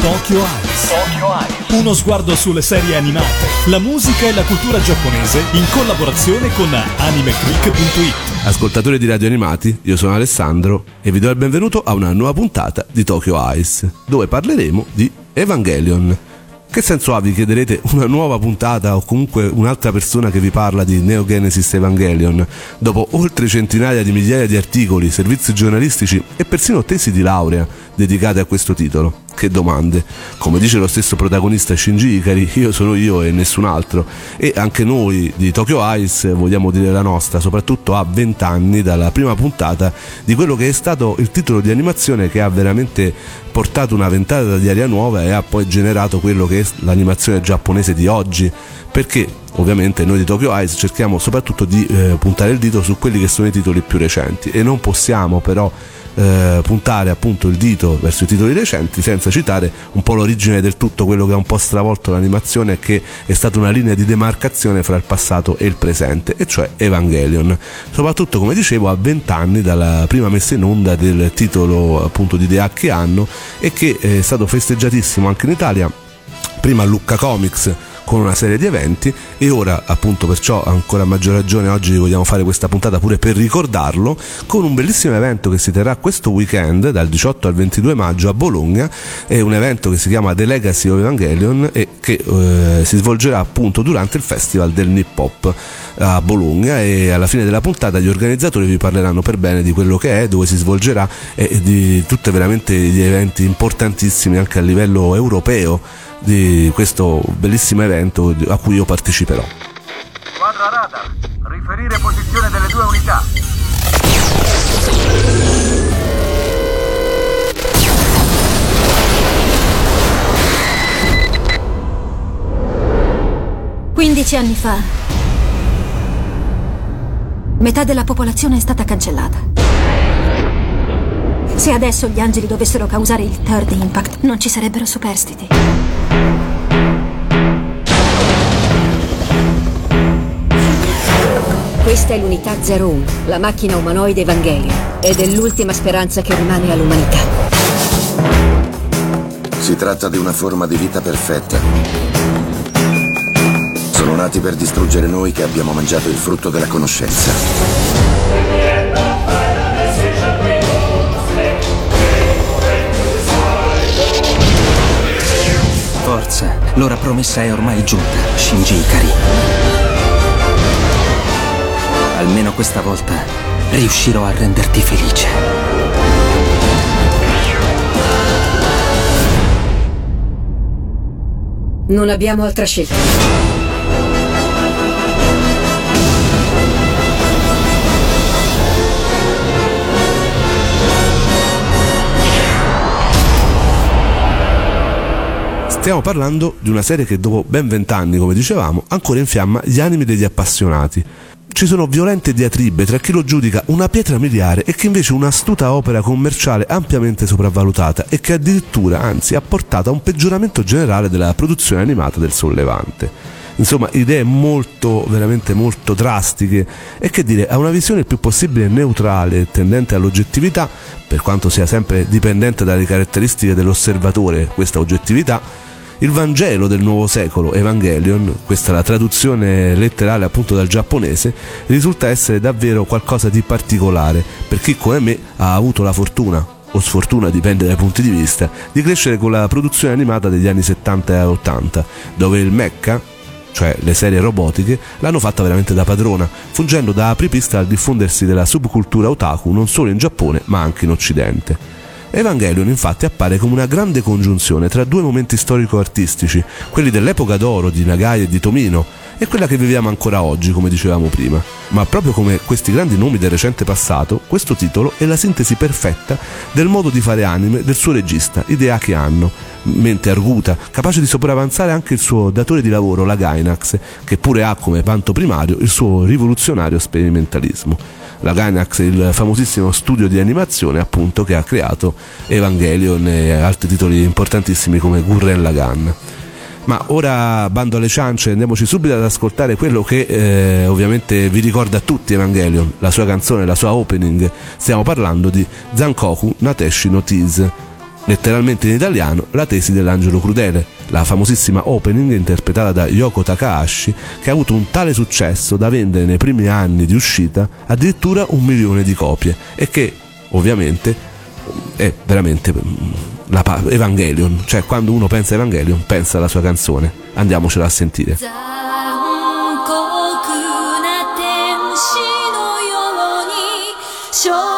Tokyo Eyes. Tokyo Eyes. Uno sguardo sulle serie animate, la musica e la cultura giapponese in collaborazione con AnimeClick.it. Ascoltatori di Radio Animati, io sono Alessandro e vi do il benvenuto a una nuova puntata di Tokyo Eyes, dove parleremo di Evangelion. Che senso ha, vi chiederete, una nuova puntata o comunque un'altra persona che vi parla di Neon Genesis Evangelion dopo oltre centinaia di migliaia di articoli, servizi giornalistici e persino tesi di laurea dedicate a questo titolo? Che domande! Come dice lo stesso protagonista Shinji Ikari, io sono io e nessun altro, e anche noi di Tokyo Eyes vogliamo dire la nostra, soprattutto a 20 anni dalla prima puntata di quello che è stato il titolo di animazione che ha veramente portato una ventata di aria nuova e ha poi generato quello che è l'animazione giapponese di oggi, perché ovviamente noi di Tokyo Eyes cerchiamo soprattutto di puntare il dito su quelli che sono i titoli più recenti, e non possiamo però puntare appunto il dito verso i titoli recenti senza citare un po' l'origine del tutto, quello che ha un po' stravolto l'animazione e che è stata una linea di demarcazione fra il passato e il presente, e cioè Evangelion, soprattutto come dicevo a 20 anni dalla prima messa in onda del titolo appunto di Hideaki Anno, e che è stato festeggiatissimo anche in Italia, prima a Lucca Comics con una serie di eventi, e ora appunto perciò ancora a maggior ragione oggi vogliamo fare questa puntata pure per ricordarlo con un bellissimo evento che si terrà questo weekend dal 18 al 22 maggio a Bologna. È un evento che si chiama The Legacy of Evangelion e che si svolgerà appunto durante il festival del Nipop a Bologna, e alla fine della puntata gli organizzatori vi parleranno per bene di quello che è, dove si svolgerà e di tutte veramente gli eventi importantissimi anche a livello europeo di questo bellissimo evento a cui io parteciperò. Squadra radar, riferire posizione delle due unità. $15 anni fa, metà della popolazione è stata cancellata. Se adesso gli angeli dovessero causare il Third Impact, non ci sarebbero superstiti. Questa è l'unità 01, la macchina umanoide Evangelion, ed è l'ultima speranza che rimane all'umanità. Si tratta di una forma di vita perfetta. Sono nati per distruggere noi che abbiamo mangiato il frutto della conoscenza. Forza, l'ora promessa è ormai giunta, Shinji Ikari. Almeno questa volta riuscirò a renderti felice. Non abbiamo altra scelta. Stiamo parlando di una serie che dopo ben 20 anni, come dicevamo, ancora infiamma gli animi degli appassionati. Ci sono violente diatribe tra chi lo giudica una pietra miliare e chi invece un'astuta opera commerciale ampiamente sopravvalutata e che addirittura, anzi, ha portato a un peggioramento generale della produzione animata del Sollevante. Insomma, idee molto, veramente molto drastiche e, che dire, ha una visione il più possibile neutrale, tendente all'oggettività, per quanto sia sempre dipendente dalle caratteristiche dell'osservatore questa oggettività. Il Vangelo del nuovo secolo, Evangelion, questa è la traduzione letterale appunto dal giapponese, risulta essere davvero qualcosa di particolare per chi come me ha avuto la fortuna, o sfortuna, dipende dai punti di vista, di crescere con la produzione animata degli anni 70 e 80, dove il mecca, cioè le serie robotiche, l'hanno fatta veramente da padrona, fungendo da apripista al diffondersi della subcultura otaku non solo in Giappone ma anche in Occidente. Evangelion infatti appare come una grande congiunzione tra due momenti storico-artistici, quelli dell'epoca d'oro di Nagai e di Tomino e quella che viviamo ancora oggi, come dicevamo prima. Ma proprio come questi grandi nomi del recente passato, questo titolo è la sintesi perfetta del modo di fare anime del suo regista, Hideaki Anno, mente arguta, capace di sopravanzare anche il suo datore di lavoro, la Gainax, che pure ha come vanto primario il suo rivoluzionario sperimentalismo. La Gainax è il famosissimo studio di animazione appunto che ha creato Evangelion e altri titoli importantissimi come Gurren Lagann. Ma ora bando alle ciance, andiamoci subito ad ascoltare quello che ovviamente vi ricorda a tutti Evangelion, la sua canzone, la sua opening. Stiamo parlando di Zankoku na Tenshi no Thesis, letteralmente in italiano La tesi dell'angelo crudele, la famosissima opening interpretata da Yoko Takahashi, che ha avuto un tale successo da vendere nei primi anni di uscita addirittura 1 milione di copie, e che ovviamente è veramente la Evangelion, cioè quando uno pensa a Evangelion pensa alla sua canzone. Andiamocela a sentire. Zankoku na Tenshi no Yoni.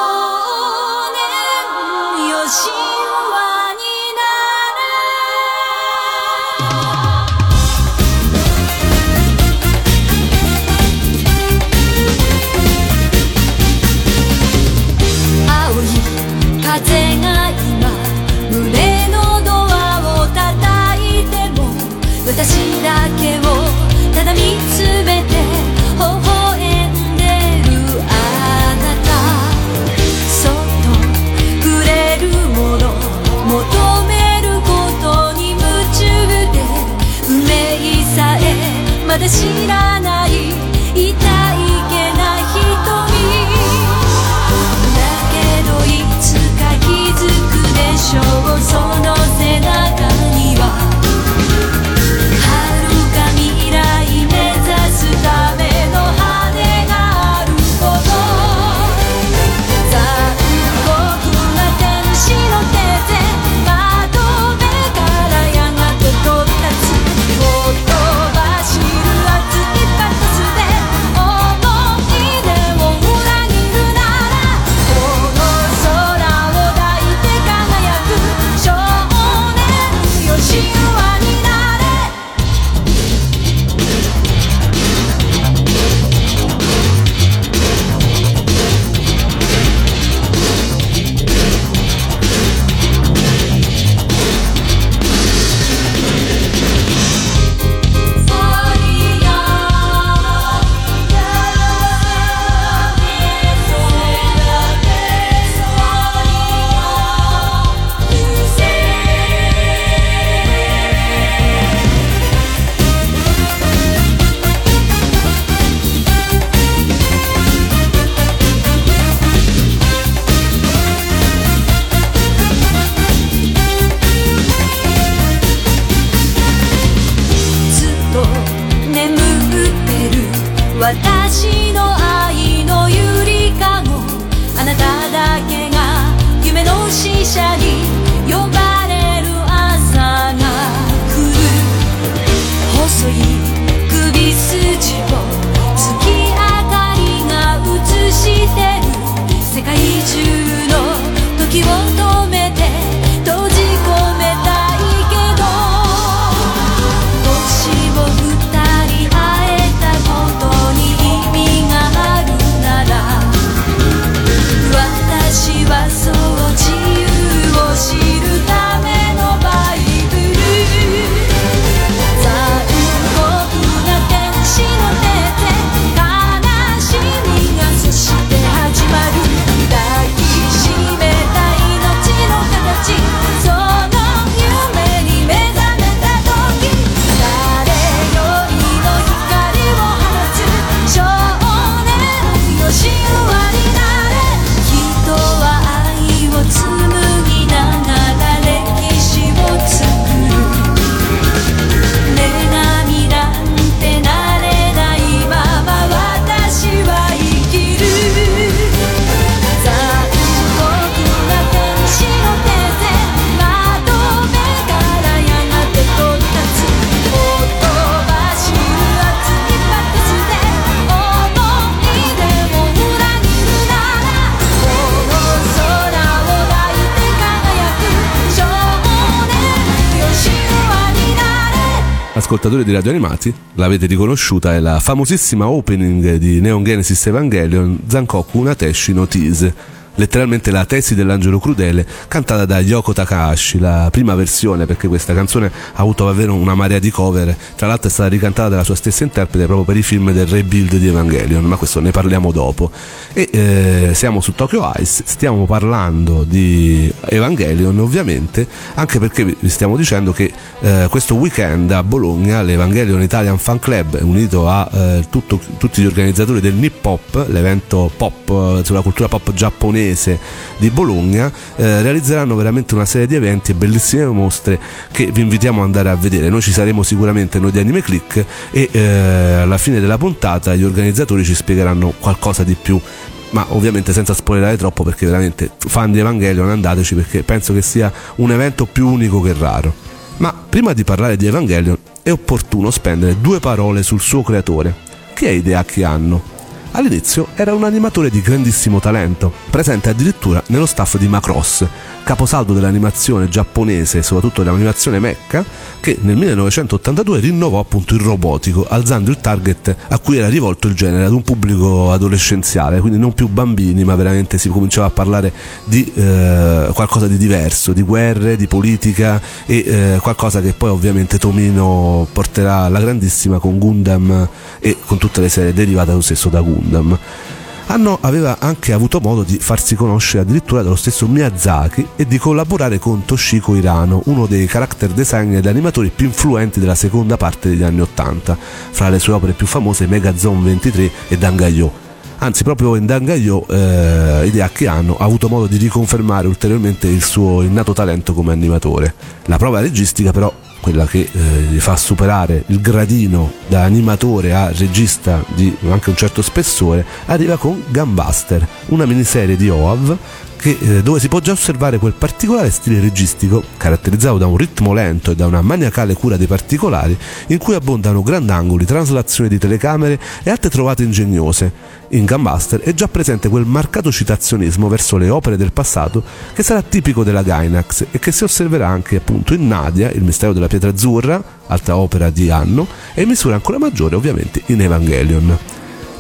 Ascoltatori di Radio Animati, l'avete riconosciuta, è la famosissima opening di Neon Genesis Evangelion, Zankoku na Tenshi no Thesis, letteralmente la tesi dell'angelo crudele, cantata da Yoko Takahashi, la prima versione, perché questa canzone ha avuto davvero una marea di cover, tra l'altro è stata ricantata dalla sua stessa interprete proprio per i film del Rebuild di Evangelion, ma questo ne parliamo dopo. E siamo su Tokyo Eyes, stiamo parlando di Evangelion ovviamente, anche perché vi stiamo dicendo che questo weekend a Bologna l'Evangelion Italian Fan Club, unito a tutti gli organizzatori del Nipop, l'evento pop sulla cultura pop giapponese Cinese di Bologna, realizzeranno veramente una serie di eventi e bellissime mostre che vi invitiamo ad andare a vedere. Noi ci saremo sicuramente, noi di AnimeClick, e alla fine della puntata gli organizzatori ci spiegheranno qualcosa di più, ma ovviamente senza spoilerare troppo, perché veramente, fan di Evangelion, andateci, perché penso che sia un evento più unico che raro. Ma prima di parlare di Evangelion è opportuno spendere due parole sul suo creatore, che è Hideaki Anno. All'inizio era un animatore di grandissimo talento, presente addirittura nello staff di Macross, caposaldo dell'animazione giapponese e soprattutto dell'animazione mecha, che nel 1982 rinnovò appunto il robotico, alzando il target a cui era rivolto il genere ad un pubblico adolescenziale, quindi non più bambini, ma veramente si cominciava a parlare di qualcosa di diverso, di guerre, di politica e qualcosa che poi ovviamente Tomino porterà alla grandissima con Gundam e con tutte le serie derivate lo stesso da Gundam. Anno aveva anche avuto modo di farsi conoscere addirittura dallo stesso Miyazaki e di collaborare con Toshiko Irano, uno dei character designer ed animatori più influenti della seconda parte degli anni 80, fra le sue opere più famose Mega Zone 23 e Dangai. Anzi, proprio in Dangai Hideaki Anno ha avuto modo di riconfermare ulteriormente il suo innato talento come animatore. La prova registica però, quella che gli fa superare il gradino da animatore a regista di anche un certo spessore, arriva con Gunbuster, una miniserie di OAV dove si può già osservare quel particolare stile registico, caratterizzato da un ritmo lento e da una maniacale cura dei particolari, in cui abbondano grandangoli, traslazioni di telecamere e altre trovate ingegnose. In Gunbuster è già presente quel marcato citazionismo verso le opere del passato che sarà tipico della Gainax e che si osserverà anche appunto in Nadia, il mistero della pietra azzurra, altra opera di Anno, e in misura ancora maggiore ovviamente in Evangelion.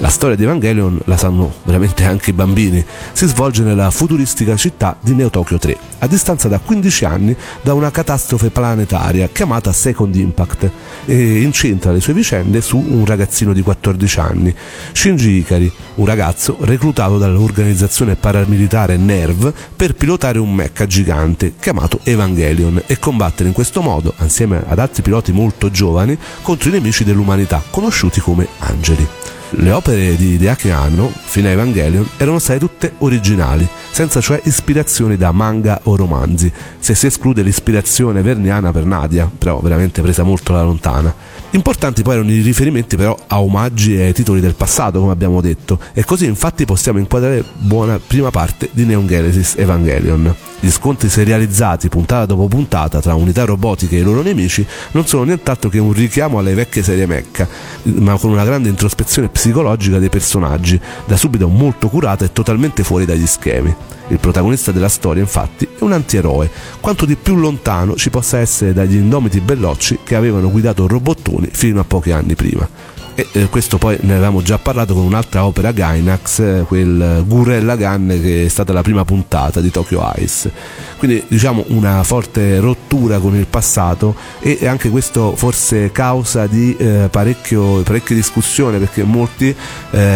La storia di Evangelion, la sanno veramente anche i bambini, si svolge nella futuristica città di Neo Tokyo 3, a distanza da 15 anni da una catastrofe planetaria chiamata Second Impact, e incentra le sue vicende su un ragazzino di 14 anni, Shinji Ikari, un ragazzo reclutato dall'organizzazione paramilitare NERV per pilotare un mecha gigante chiamato Evangelion e combattere in questo modo, insieme ad altri piloti molto giovani, contro i nemici dell'umanità, conosciuti come angeli. Le opere di Hideaki Anno, fino a Evangelion, erano state tutte originali, senza cioè ispirazioni da manga o romanzi, se si esclude l'ispirazione verniana per Nadia, però veramente presa molto alla lontana. Importanti poi erano i riferimenti però a omaggi e ai titoli del passato, come abbiamo detto, e così infatti possiamo inquadrare buona prima parte di Neon Genesis Evangelion. Gli scontri serializzati puntata dopo puntata tra unità robotiche e i loro nemici non sono nient'altro che un richiamo alle vecchie serie mecha, ma con una grande introspezione psicologica dei personaggi, da subito molto curata e totalmente fuori dagli schemi. Il protagonista della storia, infatti, è un antieroe, quanto di più lontano ci possa essere dagli indomiti bellocci che avevano guidato robottoni fino a pochi anni prima. E questo poi ne avevamo già parlato con un'altra opera Gainax, quel Gurren Lagann che è stata la prima puntata di Tokyo Eyes. Quindi diciamo una forte rottura con il passato, e anche questo forse causa di parecchie discussioni, perché molti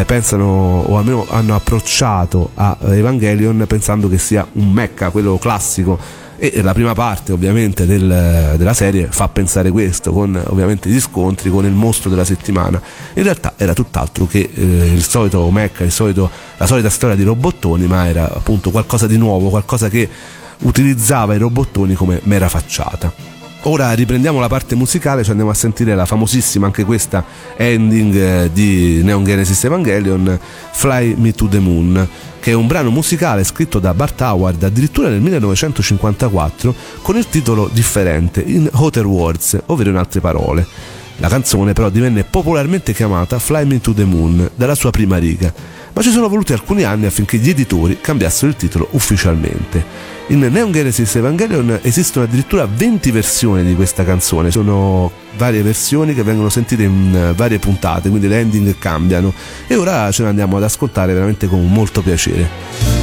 pensano, o almeno hanno approcciato a Evangelion pensando che sia un mecha, quello classico, e la prima parte ovviamente della serie fa pensare questo, con ovviamente gli scontri con il mostro della settimana. In realtà era tutt'altro che il solito mecha, la solita storia di robottoni, ma era appunto qualcosa di nuovo, qualcosa che utilizzava i robottoni come mera facciata. Ora riprendiamo la parte musicale, ci andiamo a sentire la famosissima, anche questa, ending di Neon Genesis Evangelion, Fly Me to the Moon, che è un brano musicale scritto da Bart Howard addirittura nel 1954 con il titolo differente, In Other Words, ovvero in altre parole. La canzone però divenne popolarmente chiamata Fly Me to the Moon dalla sua prima riga, ma ci sono voluti alcuni anni affinché gli editori cambiassero il titolo ufficialmente. In Neon Genesis Evangelion esistono addirittura 20 versioni di questa canzone, sono varie versioni che vengono sentite in varie puntate, quindi le ending cambiano, e ora ce ne andiamo ad ascoltare veramente con molto piacere.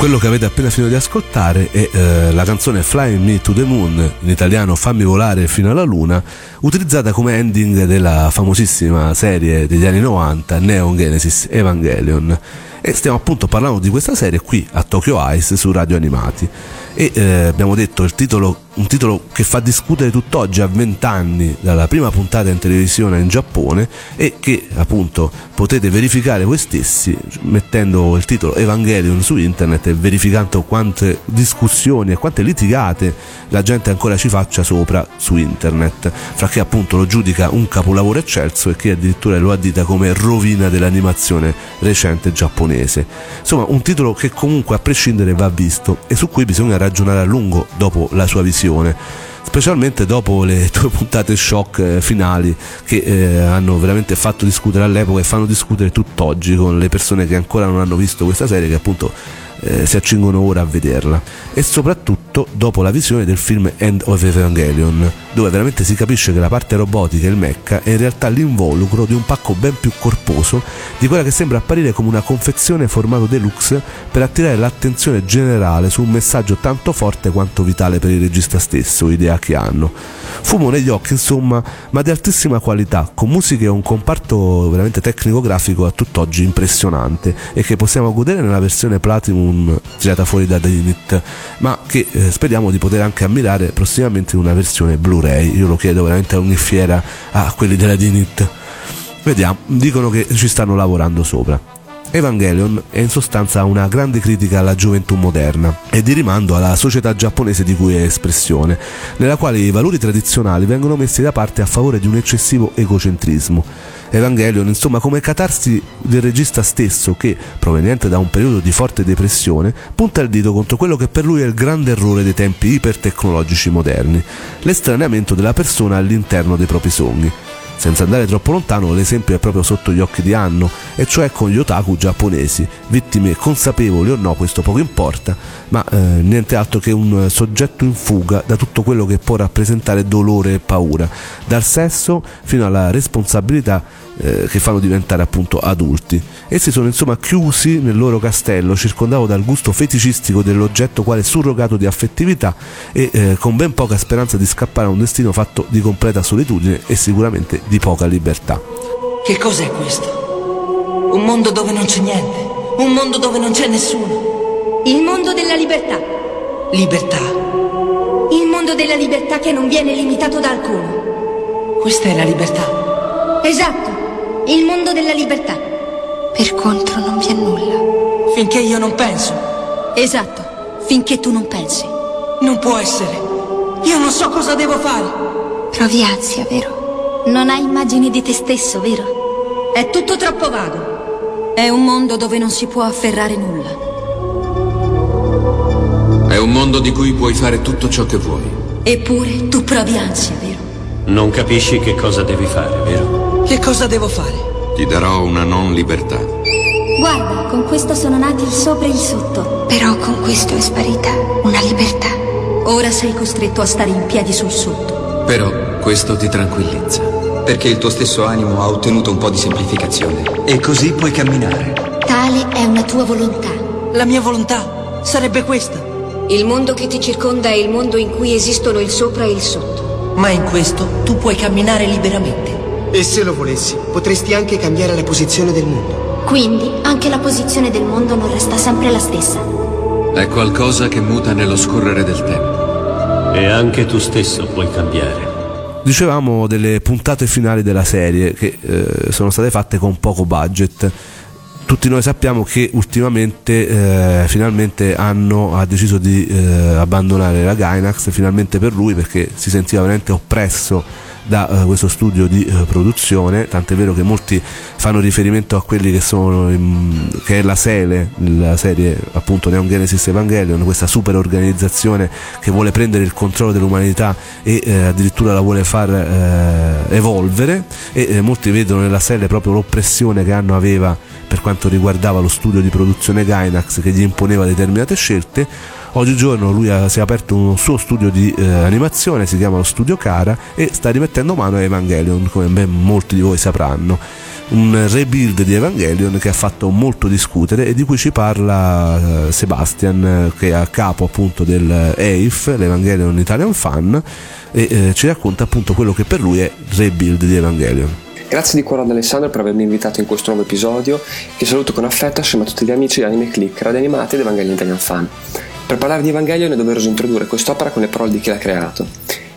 Quello che avete appena finito di ascoltare è la canzone Fly Me to the Moon, in italiano Fammi volare fino alla luna, utilizzata come ending della famosissima serie degli anni 90 Neon Genesis Evangelion. E stiamo appunto parlando di questa serie qui a Tokyo Eyes su Radio Animati. E abbiamo detto il titolo, un titolo che fa discutere tutt'oggi a 20 anni dalla prima puntata in televisione in Giappone, e che appunto potete verificare voi stessi mettendo il titolo Evangelion su internet e verificando quante discussioni e quante litigate la gente ancora ci faccia sopra su internet, fra chi appunto lo giudica un capolavoro eccelso e chi addirittura lo addita come rovina dell'animazione recente giapponese. Insomma, un titolo che comunque a prescindere va visto e su cui bisogna ragionare a lungo dopo la sua visione, specialmente dopo le due puntate shock finali che hanno veramente fatto discutere all'epoca e fanno discutere tutt'oggi con le persone che ancora non hanno visto questa serie, che appunto si accingono ora a vederla, e soprattutto dopo la visione del film End of Evangelion, dove veramente si capisce che la parte robotica e il mecca è in realtà l'involucro di un pacco ben più corposo di quella che sembra apparire come una confezione formato deluxe per attirare l'attenzione generale su un messaggio tanto forte quanto vitale per il regista stesso, Hideaki Anno. Fumo negli occhi insomma, ma di altissima qualità, con musiche e un comparto veramente tecnico-grafico a tutt'oggi impressionante e che possiamo godere nella versione Platinum tirata fuori da Dynit, ma che speriamo di poter anche ammirare prossimamente in una versione Blu-ray. Io lo chiedo veramente a ogni fiera a quelli della Dynit. Vediamo, dicono che ci stanno lavorando sopra. Evangelion è in sostanza una grande critica alla gioventù moderna e di rimando alla società giapponese di cui è espressione, nella quale i valori tradizionali vengono messi da parte a favore di un eccessivo egocentrismo. Evangelion, insomma, come catarsi del regista stesso che, proveniente da un periodo di forte depressione, punta il dito contro quello che per lui è il grande errore dei tempi ipertecnologici moderni, l'estraneamento della persona all'interno dei propri sogni. Senza andare troppo lontano, l'esempio è proprio sotto gli occhi di Anno, e cioè con gli otaku giapponesi, vittime consapevoli o no, questo poco importa, ma niente altro che un soggetto in fuga da tutto quello che può rappresentare dolore e paura, dal sesso fino alla responsabilità che fanno diventare appunto adulti. Essi sono insomma chiusi nel loro castello, circondato dal gusto feticistico dell'oggetto quale surrogato di affettività e con ben poca speranza di scappare a un destino fatto di completa solitudine e sicuramente di poca libertà. Che cos'è questo? Un mondo dove non c'è niente, un mondo dove non c'è nessuno. Il mondo della libertà. Libertà. Il mondo della libertà che non viene limitato da alcuno. Questa è la libertà. Esatto, il mondo della libertà. Per contro non vi è nulla. Finché io non penso. Esatto, finché tu non pensi. Non può essere. Io non so cosa devo fare. Provi ansia, vero? Non hai immagini di te stesso, vero? È tutto troppo vago. È un mondo dove non si può afferrare nulla. È un mondo di cui puoi fare tutto ciò che vuoi. Eppure tu provi ansia, vero? Non capisci che cosa devi fare, vero? Che cosa devo fare? Ti darò una non libertà. Guarda, con questo sono nati il sopra e il sotto. Però con questo è sparita una libertà. Ora sei costretto a stare in piedi sul sotto. Però questo ti tranquillizza, perché il tuo stesso animo ha ottenuto un po' di semplificazione e così puoi camminare. Tale è una tua volontà. La mia volontà sarebbe questa. Il mondo che ti circonda è il mondo in cui esistono il sopra e il sotto. Ma in questo tu puoi camminare liberamente. E se lo volessi, potresti anche cambiare la posizione del mondo. Quindi anche la posizione del mondo non resta sempre la stessa. È qualcosa che muta nello scorrere del tempo. E anche tu stesso puoi cambiare. Dicevamo delle puntate finali della serie che sono state fatte con poco budget. Tutti noi sappiamo che ultimamente finalmente Anno ha deciso di abbandonare la Gainax, finalmente per lui, perché si sentiva veramente oppresso da questo studio di produzione, tant'è vero che molti fanno riferimento a quelli che sono che è la SEELE, la serie appunto Neon Genesis Evangelion, questa super organizzazione che vuole prendere il controllo dell'umanità e addirittura la vuole far evolvere, e molti vedono nella SEELE proprio l'oppressione che Anno aveva per quanto riguardava lo studio di produzione Gainax, che gli imponeva determinate scelte. Oggigiorno lui si è aperto un suo studio di animazione, si chiama lo Studio Cara, e sta rimettendo mano a Evangelion, come ben molti di voi sapranno. un rebuild di Evangelion che ha fatto molto discutere e di cui ci parla Sebastian, che è a capo appunto del EIF, l'Evangelion Italian Fan, e ci racconta appunto quello che per lui è rebuild di Evangelion. Grazie di cuore ad Alessandro per avermi invitato in questo nuovo episodio, che saluto con affetto assieme a tutti gli amici di AnimeClick, Radio Animati ed Evangelion Italian Fan. Per parlare di Evangelion è doveroso introdurre quest'opera con le parole di chi l'ha creato.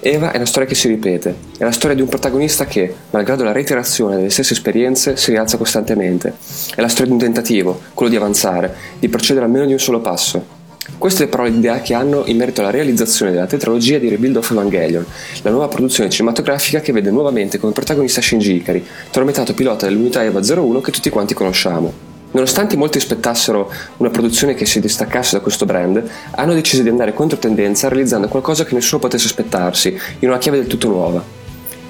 Eva è una storia che si ripete, è la storia di un protagonista che, malgrado la reiterazione delle stesse esperienze, si rialza costantemente. È la storia di un tentativo, quello di avanzare, di procedere almeno di un solo passo. Queste le parole di Hideaki Anno in merito alla realizzazione della tetralogia di Rebuild of Evangelion, la nuova produzione cinematografica che vede nuovamente come protagonista Shinji Ikari, tormentato pilota dell'unità EVA 01 che tutti quanti conosciamo. Nonostante molti aspettassero una produzione che si distaccasse da questo brand, hanno deciso di andare contro tendenza realizzando qualcosa che nessuno potesse aspettarsi, in una chiave del tutto nuova.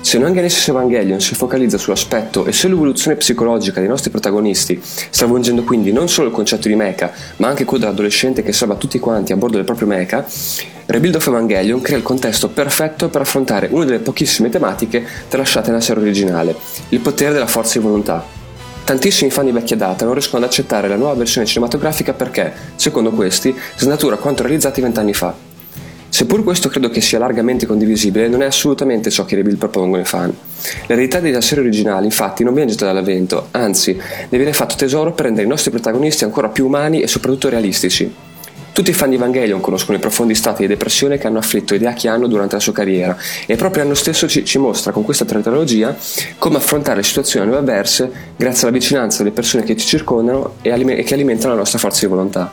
Se Neon Genesis Evangelion si focalizza sull'aspetto e sull'evoluzione psicologica dei nostri protagonisti, stravolgendo quindi non solo il concetto di mecha, ma anche quello dell'adolescente che salva tutti quanti a bordo del proprio mecha, Rebuild of Evangelion crea il contesto perfetto per affrontare una delle pochissime tematiche tralasciate nella serie originale, il potere della forza di volontà. Tantissimi fan di vecchia data non riescono ad accettare la nuova versione cinematografica perché, secondo questi, snatura quanto realizzati 20 anni fa. Seppur questo credo che sia largamente condivisibile, non è assolutamente ciò che i Rebuild propongono ai fan. L'eredità della serie originale, infatti, non viene gettata dall'avvento, anzi, ne viene fatto tesoro per rendere i nostri protagonisti ancora più umani e soprattutto realistici. Tutti i fan di Evangelion conoscono i profondi stati di depressione che hanno afflitto Hideaki Anno durante la sua carriera, e proprio Anno stesso ci mostra con questa tetralogia come affrontare le situazioni a noi avverse grazie alla vicinanza delle persone che ci circondano e che alimentano la nostra forza di volontà.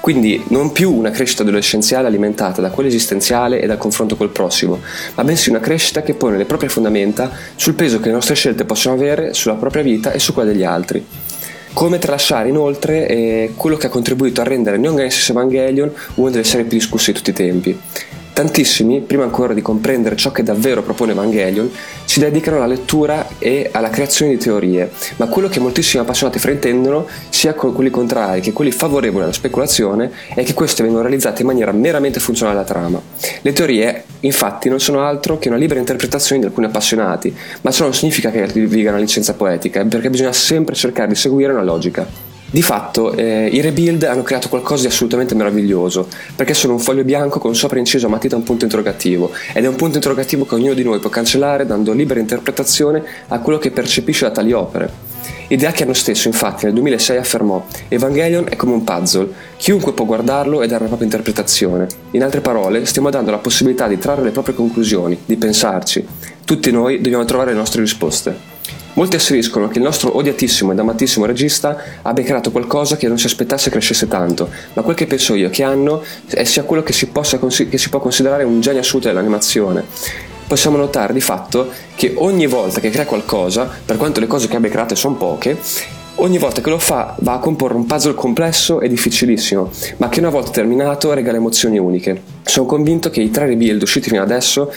Quindi non più una crescita adolescenziale alimentata da quella esistenziale e dal confronto col prossimo, ma bensì una crescita che pone le proprie fondamenta sul peso che le nostre scelte possono avere sulla propria vita e su quella degli altri. Come tralasciare inoltre quello che ha contribuito a rendere Neon Genesis Evangelion una delle serie più discusse di tutti i tempi. Tantissimi, prima ancora di comprendere ciò che davvero propone Evangelion, si dedicano alla lettura e alla creazione di teorie, ma quello che moltissimi appassionati fraintendono, sia con quelli contrari che quelli favorevoli alla speculazione, è che queste vengono realizzate in maniera meramente funzionale alla trama. Le teorie, infatti, non sono altro che una libera interpretazione di alcuni appassionati, ma ciò non significa che rigano la licenza poetica, perché bisogna sempre cercare di seguire una logica. Di fatto, i Rebuild hanno creato qualcosa di assolutamente meraviglioso, perché sono un foglio bianco con sopra inciso a matita un punto interrogativo, ed è un punto interrogativo che ognuno di noi può cancellare dando libera interpretazione a quello che percepisce da tali opere. Hideaki Anno stesso, infatti, nel 2006 affermò: Evangelion è come un puzzle, chiunque può guardarlo e dare la propria interpretazione. In altre parole, stiamo dando la possibilità di trarre le proprie conclusioni, di pensarci. Tutti noi dobbiamo trovare le nostre risposte. Molti asseriscono che il nostro odiatissimo ed amatissimo regista abbia creato qualcosa che non si aspettasse crescesse tanto, ma quel che penso io che Anno è sia quello che si può considerare un genio assoluto dell'animazione. Possiamo notare di fatto che ogni volta che crea qualcosa, per quanto le cose che abbia create sono poche, ogni volta che lo fa va a comporre un puzzle complesso e difficilissimo, ma che una volta terminato regala emozioni uniche. Sono convinto che i 3 rebuild usciti fino adesso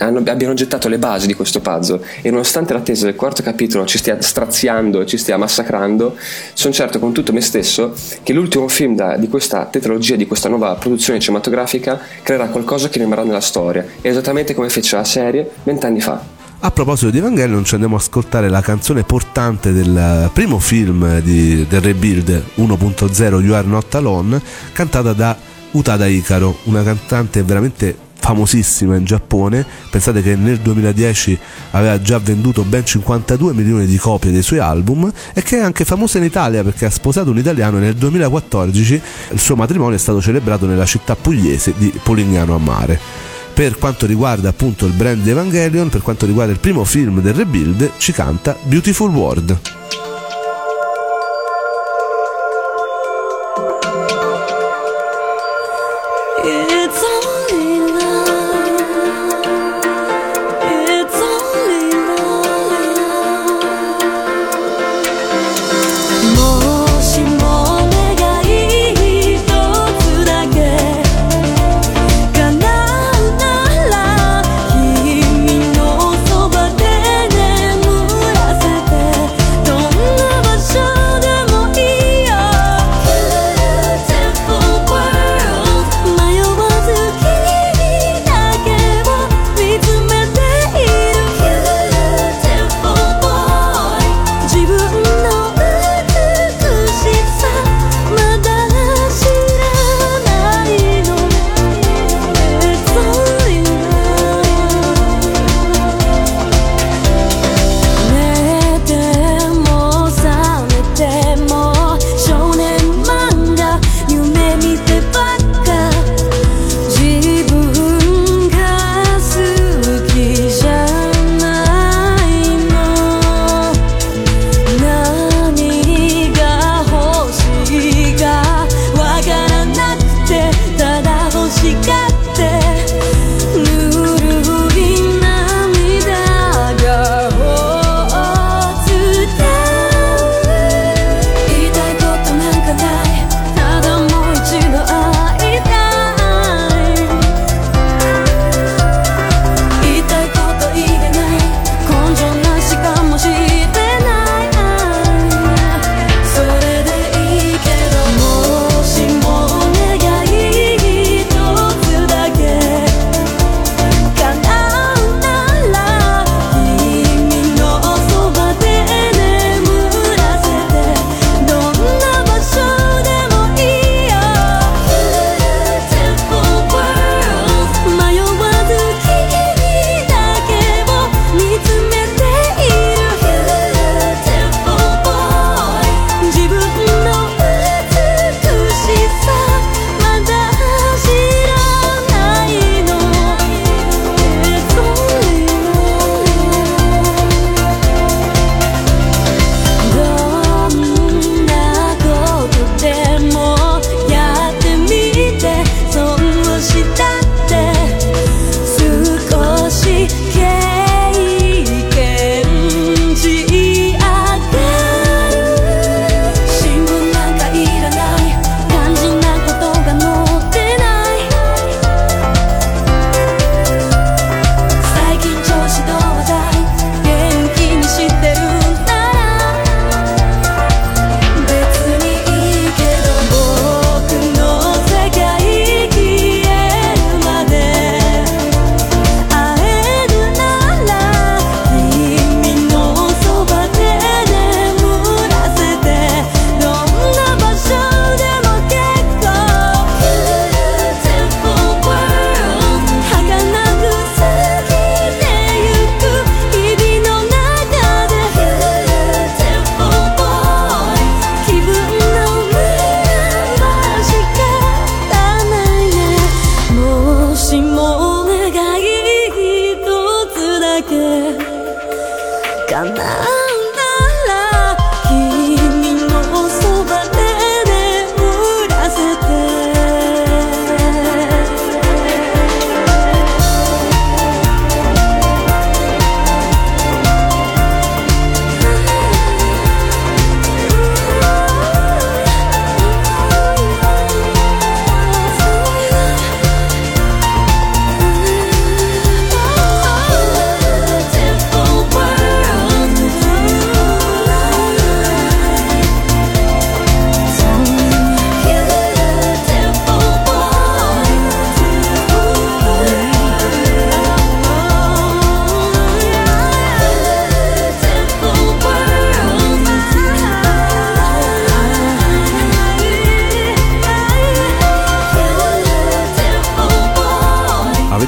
abbiano gettato le basi di questo puzzle, e nonostante l'attesa del 4° capitolo ci stia straziando e ci stia massacrando, sono certo con tutto me stesso che l'ultimo film di questa tetralogia, di questa nuova produzione cinematografica, creerà qualcosa che rimarrà nella storia, esattamente come fece la serie 20 anni fa. A proposito di Evangelion, ci andiamo ad ascoltare la canzone portante del primo film del Rebuild 1.0, You Are Not Alone, cantata da Utada Hikaru, una cantante veramente famosissima in Giappone. Pensate che nel 2010 aveva già venduto ben 52 milioni di copie dei suoi album, e che è anche famosa in Italia perché ha sposato un italiano, e nel 2014 il suo matrimonio è stato celebrato nella città pugliese di Polignano a Mare. Per quanto riguarda appunto il brand Evangelion, per quanto riguarda il primo film del Rebuild, ci canta Beautiful World.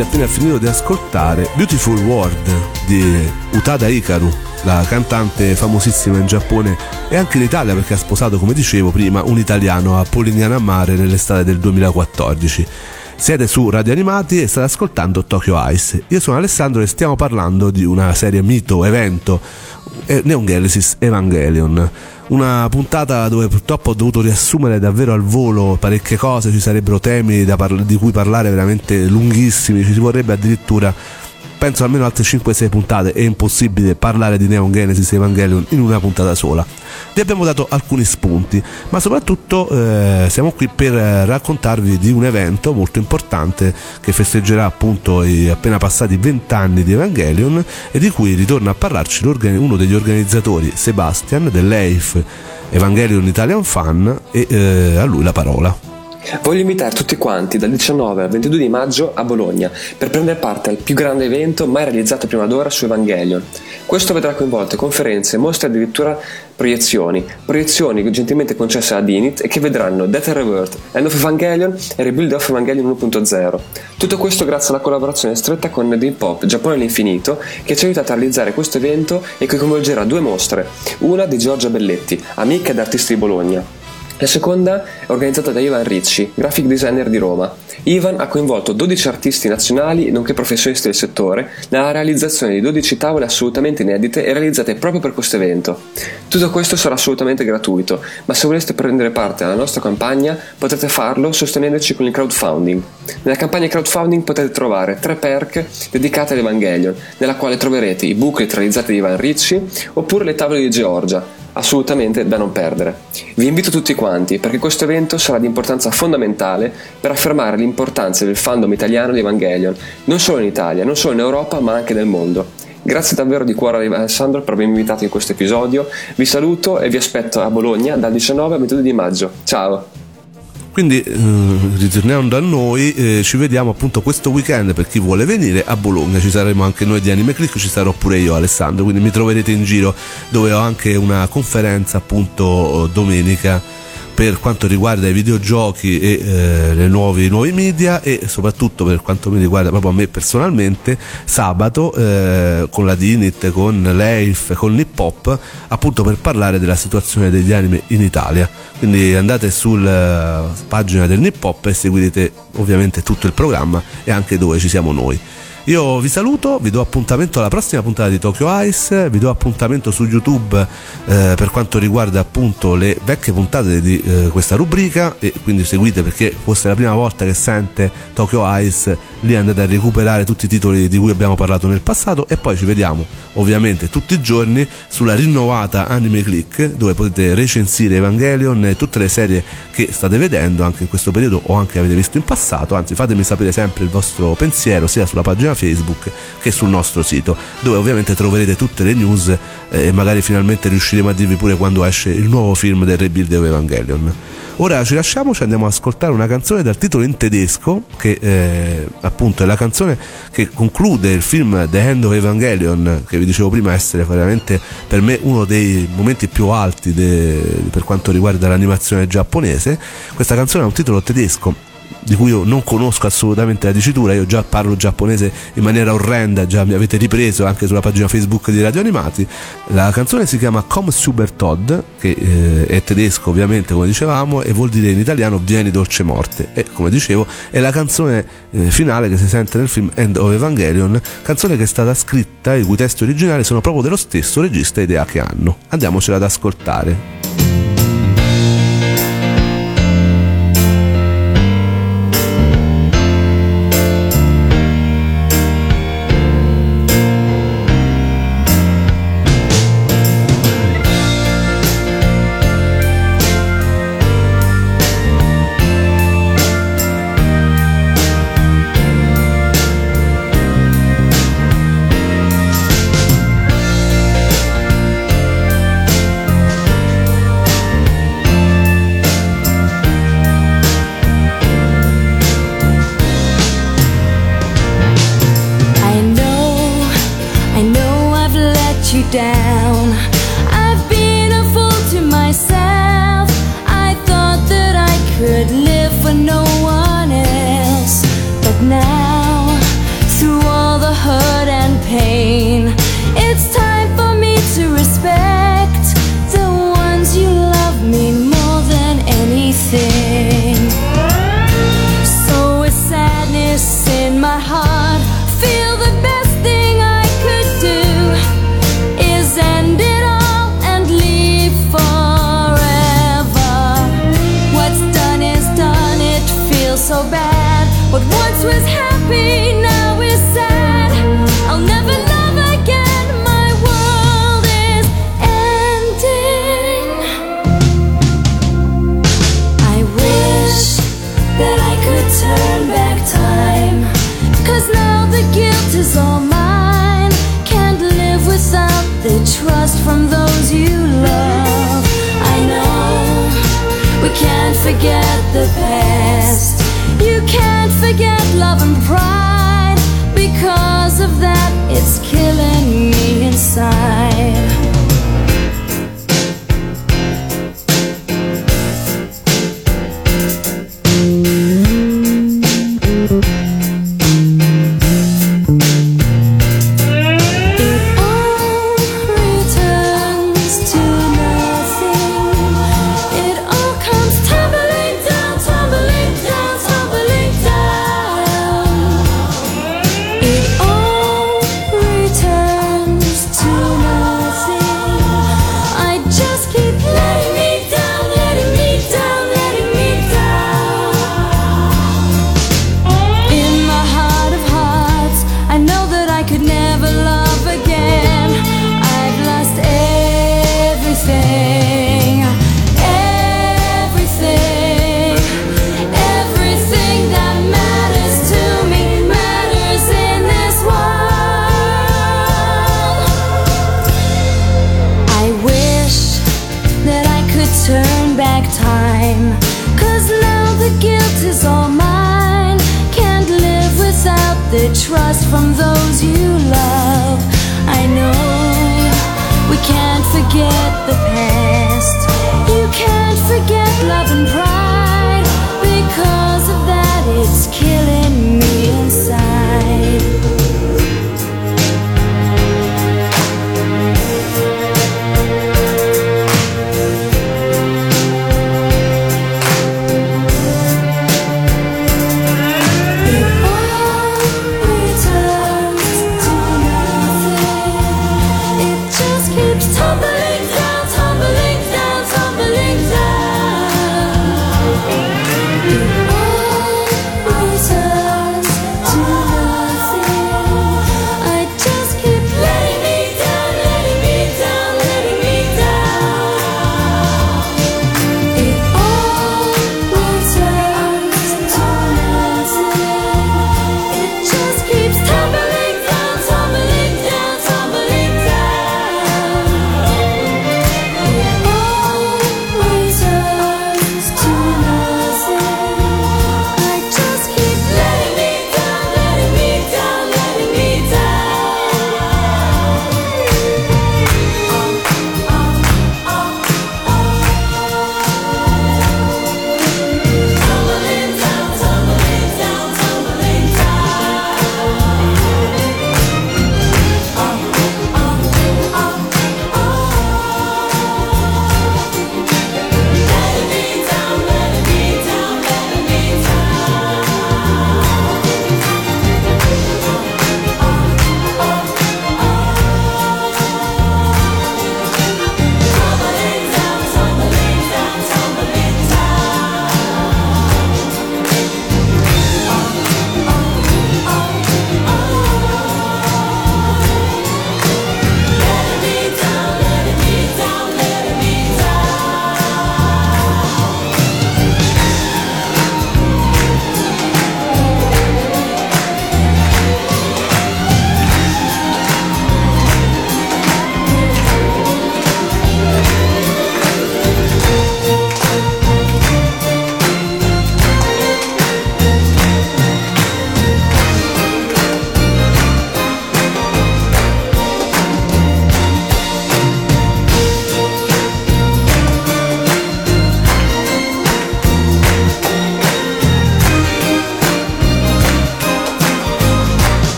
avete appena finito di ascoltare Beautiful World di Utada Hikaru, la cantante famosissima in Giappone e anche in Italia, perché ha sposato, come dicevo prima, un italiano a Polignano a Mare nell'estate del 2014. Siete su Radio Animati e state ascoltando Tokyo Eyes. Io sono Alessandro e stiamo parlando di una serie mito, evento, Neon Genesis Evangelion. Una puntata dove purtroppo ho dovuto riassumere davvero al volo parecchie cose, ci sarebbero temi di cui parlare veramente lunghissimi, ci si vorrebbe addirittura, penso, almeno altre 5-6 puntate, è impossibile parlare di Neon Genesis Evangelion in una puntata sola. Vi abbiamo dato alcuni spunti, ma soprattutto siamo qui per raccontarvi di un evento molto importante che festeggerà appunto i appena passati 20 anni di Evangelion e di cui ritorna a parlarci uno degli organizzatori, Sebastian, dell'EIF, Evangelion Italian Fan, e a lui la parola. Voglio invitare tutti quanti dal 19 al 22 di maggio a Bologna per prendere parte al più grande evento mai realizzato prima d'ora su Evangelion. Questo vedrà coinvolte conferenze, mostre e addirittura proiezioni gentilmente concesse a Dynit e che vedranno Death and Rebirth, End of Evangelion e Rebuild of Evangelion 1.0. Tutto questo grazie alla collaborazione stretta con Nipop, Giappone all'infinito, che ci ha aiutato a realizzare questo evento e che coinvolgerà due mostre, una di Giorgia Belletti, amica ed artista di Bologna. La seconda è organizzata da Ivan Ricci, graphic designer di Roma. Ivan ha coinvolto 12 artisti nazionali, nonché professionisti del settore, nella realizzazione di 12 tavole assolutamente inedite e realizzate proprio per questo evento. Tutto questo sarà assolutamente gratuito, ma se voleste prendere parte alla nostra campagna potrete farlo sostenendoci con il crowdfunding. Nella campagna crowdfunding potete trovare 3 perk dedicate ad Evangelion, nella quale troverete i booklet realizzati di Ivan Ricci oppure le tavole di Georgia. Assolutamente da non perdere. Vi invito tutti quanti perché questo evento sarà di importanza fondamentale per affermare l'importanza del fandom italiano di Evangelion, non solo in Italia, non solo in Europa, ma anche nel mondo. Grazie davvero di cuore a Alessandro per avermi invitato in questo episodio. Vi saluto e vi aspetto a Bologna dal 19 al 22 di maggio. Ciao! Quindi ritornando a noi, ci vediamo appunto questo weekend per chi vuole venire a Bologna. Ci saremo anche noi di AnimeClick, ci sarò pure io, Alessandro, quindi mi troverete in giro, dove ho anche una conferenza appunto domenica per quanto riguarda i videogiochi e i nuovi media, e soprattutto per quanto mi riguarda proprio a me personalmente sabato con la Dynit, con l'EIF, con Nipop, appunto per parlare della situazione degli anime in Italia. Quindi andate sulla pagina del Nipop e seguite ovviamente tutto il programma e anche dove ci siamo noi. Io vi saluto, vi do appuntamento alla prossima puntata di Tokyo Eyes, vi do appuntamento su YouTube per quanto riguarda appunto le vecchie puntate di questa rubrica, e quindi seguite, perché fosse la prima volta che sente Tokyo Eyes, lì andate a recuperare tutti i titoli di cui abbiamo parlato nel passato, e poi ci vediamo ovviamente tutti i giorni sulla rinnovata AnimeClick, dove potete recensire Evangelion e tutte le serie che state vedendo anche in questo periodo o anche avete visto in passato. Anzi, fatemi sapere sempre il vostro pensiero sia sulla pagina Facebook che sul nostro sito, dove ovviamente troverete tutte le news e magari finalmente riusciremo a dirvi pure quando esce il nuovo film del Rebuild of Evangelion. Ora ci lasciamo, ci andiamo ad ascoltare una canzone dal titolo in tedesco che appunto è la canzone che conclude il film The End of Evangelion, che vi dicevo prima essere veramente per me uno dei momenti più alti per quanto riguarda l'animazione giapponese. Questa canzone ha un titolo tedesco di cui io non conosco assolutamente la dicitura, io già parlo giapponese in maniera orrenda, già mi avete ripreso anche sulla pagina Facebook di Radio Animati. La canzone si chiama Komm Super Todd, che è tedesco ovviamente, come dicevamo, e vuol dire in italiano Vieni dolce morte, e come dicevo è la canzone finale che si sente nel film End of Evangelion, canzone che è stata scritta, i cui testi originali sono proprio dello stesso regista Hideaki Anno. Andiamocela ad ascoltare. Live for no one else, but now so bad. What once was happy now is sad. I'll never love again. My world is ending. I wish that I could turn back time, 'cause now the guilt is all mine. Can't live without the trust from those you love. I know we can't forget the past. You can't forget love and pride. Because of that, it's killing me inside. Forget the past. You can't forget love and pride.